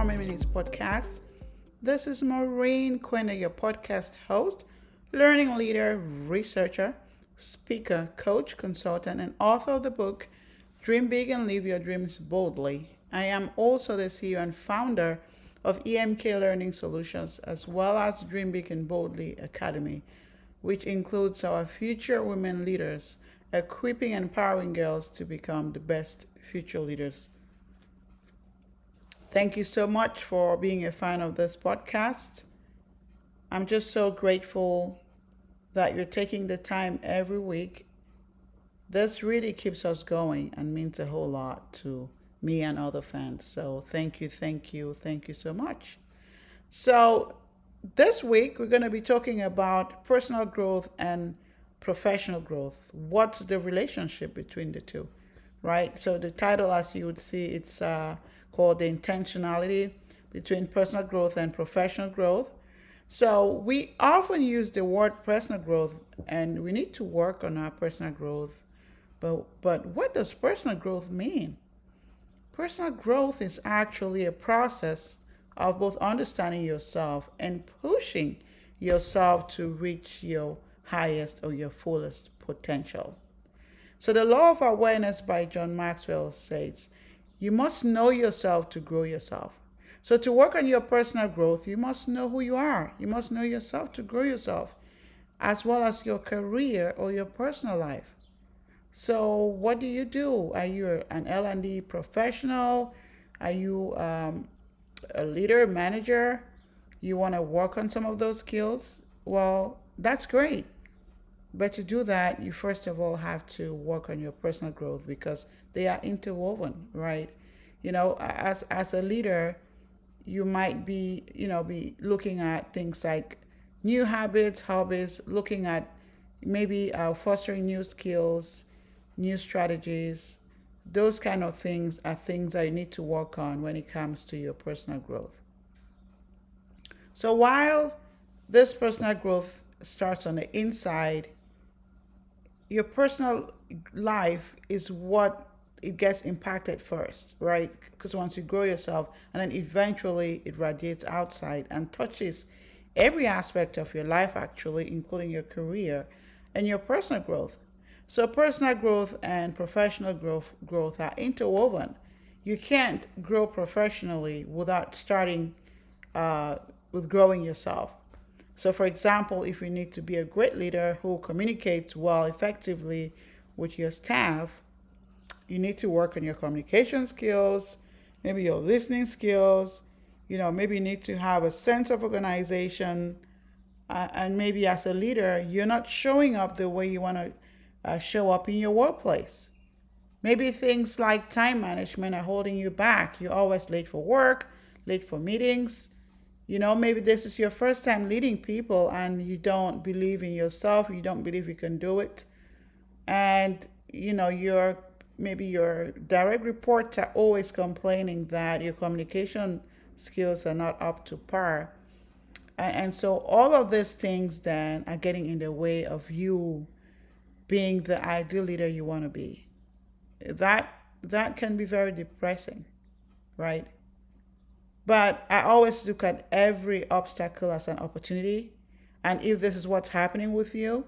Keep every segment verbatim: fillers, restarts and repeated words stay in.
Common Meanings podcast. This is Maureen Quinney, your podcast host, learning leader, researcher, speaker, coach, consultant, and author of the book, Dream Big and Live Your Dreams Boldly. I am also the C E O and founder of E M K Learning Solutions, as well as Dream Big and Boldly Academy, which includes our future women leaders, equipping and empowering girls to become the best future leaders. Thank you so much for being a fan of this podcast. I'm just so grateful that you're taking the time every week. This really keeps us going and means a whole lot to me and other fans. So thank you, thank you, thank you so much. So this week, we're going to be talking about personal growth and professional growth. What's the relationship between the two, right? So the title, as you would see, it's uh, called The Intentionality Between Personal Growth and Professional Growth. So we often use the word personal growth, and we need to work on our personal growth. But, but what does personal growth mean? Personal growth is actually a process of both understanding yourself and pushing yourself to reach your highest or your fullest potential. So the law of awareness by John Maxwell says, you must know yourself to grow yourself. So to work on your personal growth, you must know who you are. You must know yourself to grow yourself, as well as your career or your personal life. So what do you do? Are you an L and D professional? Are you um, a leader, manager? You want to work on some of those skills? Well, that's great. But to do that, you first of all have to work on your personal growth, because they are interwoven, right? You know, as as a leader, you might be, you know, be looking at things like new habits, hobbies, looking at maybe uh, fostering new skills, new strategies. Those kind of things are things that you need to work on when it comes to your personal growth. So while this personal growth starts on the inside, your personal life is what it gets impacted first, right? Because once you grow yourself, and then eventually it radiates outside and touches every aspect of your life, actually, including your career and your personal growth. So personal growth and professional growth growth are interwoven. You can't grow professionally without starting uh, with growing yourself. So for example, if you need to be a great leader who communicates well effectively with your staff, you need to work on your communication skills, maybe your listening skills. You know, maybe you need to have a sense of organization. Uh, and maybe as a leader, you're not showing up the way you want to uh, show up in your workplace. Maybe things like time management are holding you back. You're always late for work, late for meetings. You know, maybe this is your first time leading people and you don't believe in yourself. You don't believe you can do it. And, you know, your maybe your direct reports are always complaining that your communication skills are not up to par. And, and so all of these things then are getting in the way of you being the ideal leader you want to be. That, that can be very depressing, right? But I always look at every obstacle as an opportunity. And if this is what's happening with you,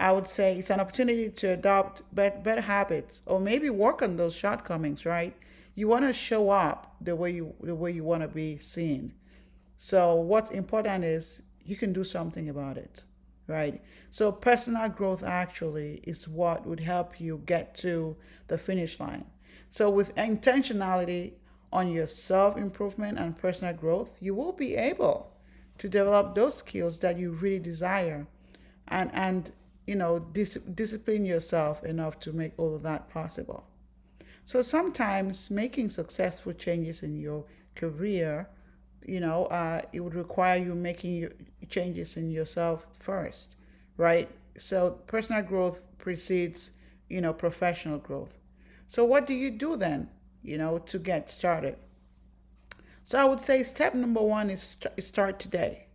I would say it's an opportunity to adopt better habits or maybe work on those shortcomings, right? You want to show up the way you the way you want to be seen. So what's important is you can do something about it, right? So personal growth actually is what would help you get to the finish line. So with intentionality on your self-improvement and personal growth, you will be able to develop those skills that you really desire and, and you know, dis- discipline yourself enough to make all of that possible. So sometimes making successful changes in your career, you know, uh, it would require you making your changes in yourself first, right? So personal growth precedes, you know, professional growth. So what do you do then? You know, to get started. So I would say step number one is st- start today,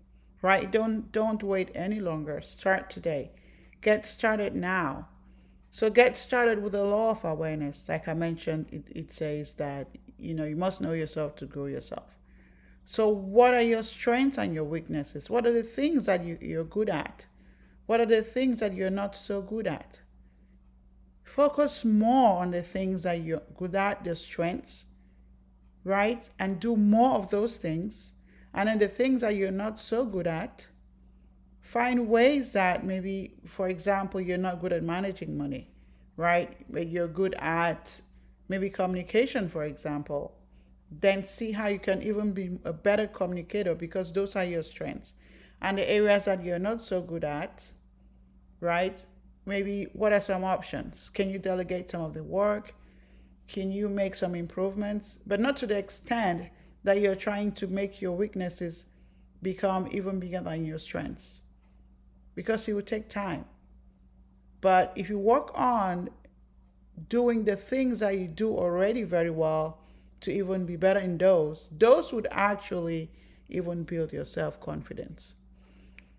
right? Don't don't wait any longer. Start today. Get started now. So get started with the law of awareness. Like I mentioned, it, it says that, you know, you must know yourself to grow yourself. So what are your strengths and your weaknesses? What are the things that you, you're good at? What are the things that you're not so good at? Focus more on the things that you're good at, your strengths, right? And do more of those things. And then the things that you're not so good at, find ways that maybe, for example, you're not good at managing money, right? But you're good at maybe communication, for example. Then see how you can even be a better communicator, because those are your strengths. And the areas that you're not so good at, right? Maybe what are some options? Can you delegate some of the work? Can you make some improvements? But not to the extent that you're trying to make your weaknesses become even bigger than your strengths, because it will take time. But if you work on doing the things that you do already very well to even be better in those, those would actually even build your self-confidence.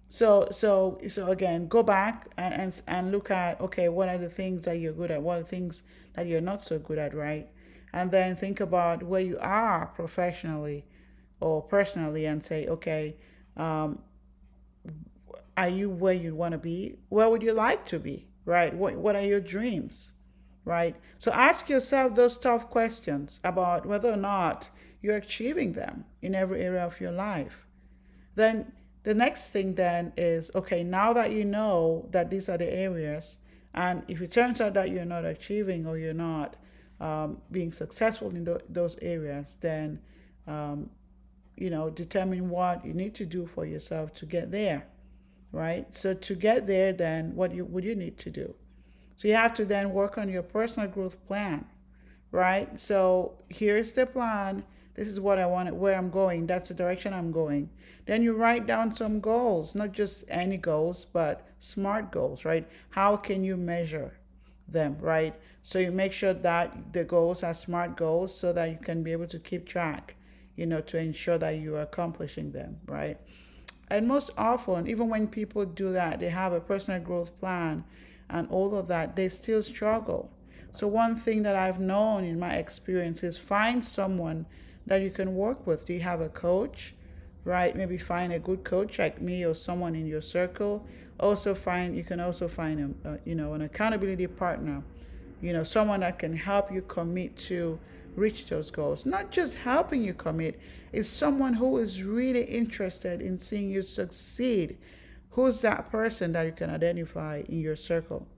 So, so, so again, go back and, and, and look at, okay, what are the things that you're good at? What are the things that you're not so good at, right? And then think about where you are professionally or personally and say, okay, um, are you where you want to be? Where would you like to be, right? What, what are your dreams, right? So ask yourself those tough questions about whether or not you're achieving them in every area of your life. Then the next thing then is, okay, now that you know that these are the areas, and if it turns out that you're not achieving or you're not um, being successful in th- those areas, then, um, you know, determine what you need to do for yourself to get there, right? So to get there, then what you would you need to do? So you have to then work on your personal growth plan, right? So here's the plan. This is what I want, where I'm going. That's the direction I'm going. Then you write down some goals, not just any goals, but SMART goals, right? How can you measure them, right? So you make sure that the goals are SMART goals so that you can be able to keep track, you know, to ensure that you are accomplishing them, right? And most often, even when people do that, they have a personal growth plan and all of that, they still struggle. So one thing that I've known in my experience is find someone that you can work with. Do you have a coach, right? Maybe find a good coach like me or someone in your circle. Also find, you can also find, a, a, you know, an accountability partner, you know, someone that can help you commit to reach those goals. Not just helping you commit, it's someone who is really interested in seeing you succeed. Who's that person that you can identify in your circle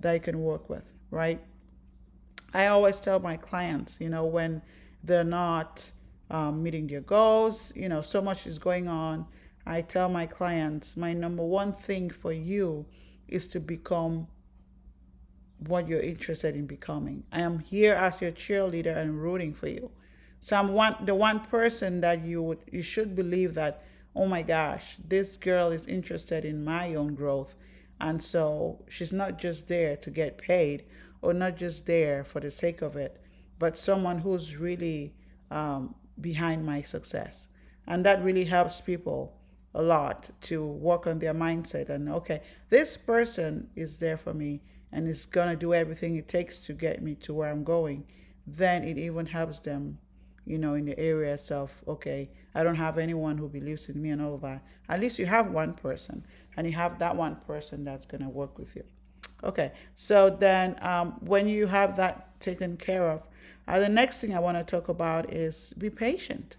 that you can work with, right? I always tell my clients, you know, when they're not um, meeting their goals, you know, so much is going on. I tell my clients, my number one thing for you is to become what you're interested in becoming. I am here as your cheerleader and rooting for you. So I'm one, the one person that you would, you should believe that, oh my gosh, this girl is interested in my own growth. And so she's not just there to get paid or not just there for the sake of it, but someone who's really um, behind my success. And that really helps people a lot to work on their mindset and, okay, this person is there for me and is gonna do everything it takes to get me to where I'm going. Then it even helps them, you know, in the areas of, okay, I don't have anyone who believes in me and all that. At least you have one person, and you have that one person that's gonna work with you. Okay, so then um, when you have that taken care of, Uh, the next thing I want to talk about is be patient.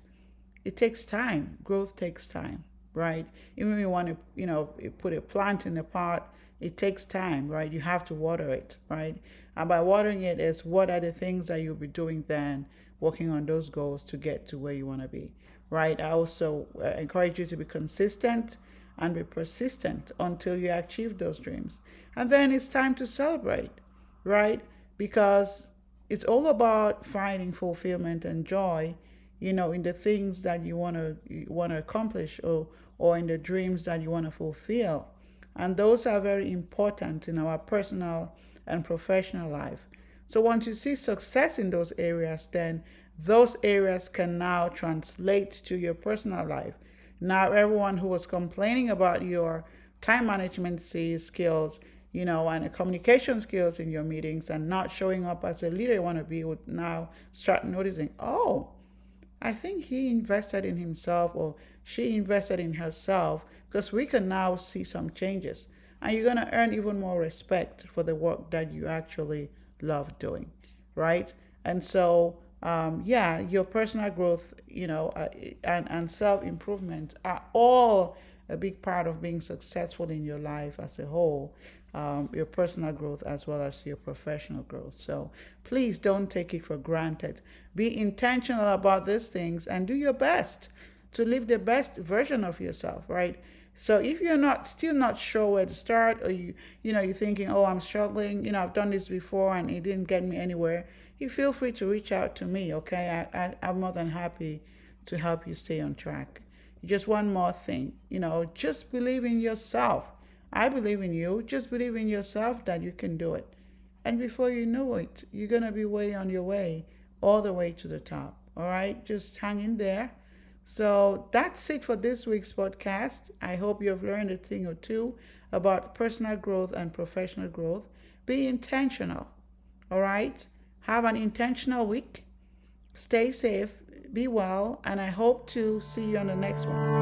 It takes time. Growth takes time, right? Even if you want to, you know, put a plant in a pot, it takes time, right? You have to water it, right? And by watering it is what are the things that you'll be doing then, working on those goals to get to where you want to be, right? I also uh, encourage you to be consistent and be persistent until you achieve those dreams. And then it's time to celebrate, right? Because it's all about finding fulfillment and joy, you know, in the things that you want to want to accomplish or or in the dreams that you want to fulfill. And those are very important in our personal and professional life. So once you see success in those areas, then those areas can now translate to your personal life. Now, everyone who was complaining about your time management skills, you know, and communication skills in your meetings and not showing up as a leader you want to be would now start noticing, oh, I think he invested in himself, or she invested in herself, because we can now see some changes. And you're going to earn even more respect for the work that you actually love doing, right? And so, um, yeah, your personal growth, you know, uh, and, and self-improvement are all a big part of being successful in your life as a whole, um, your personal growth as well as your professional growth. So please don't take it for granted. Be intentional about these things and do your best to live the best version of yourself, right? So if you're not still not sure where to start, or you you know you're thinking, oh, I'm struggling, you know, I've done this before and it didn't get me anywhere, you feel free to reach out to me, okay? I, I, I'm more than happy to help you stay on track. Just one more thing, you know, just believe in yourself. I believe in you. Just believe in yourself that you can do it. And before you know it, you're going to be way on your way, all the way to the top, all right? Just hang in there. So that's it for this week's podcast. I hope you've learned a thing or two about personal growth and professional growth. Be intentional, all right? Have an intentional week. Stay safe. Be well, and I hope to see you on the next one.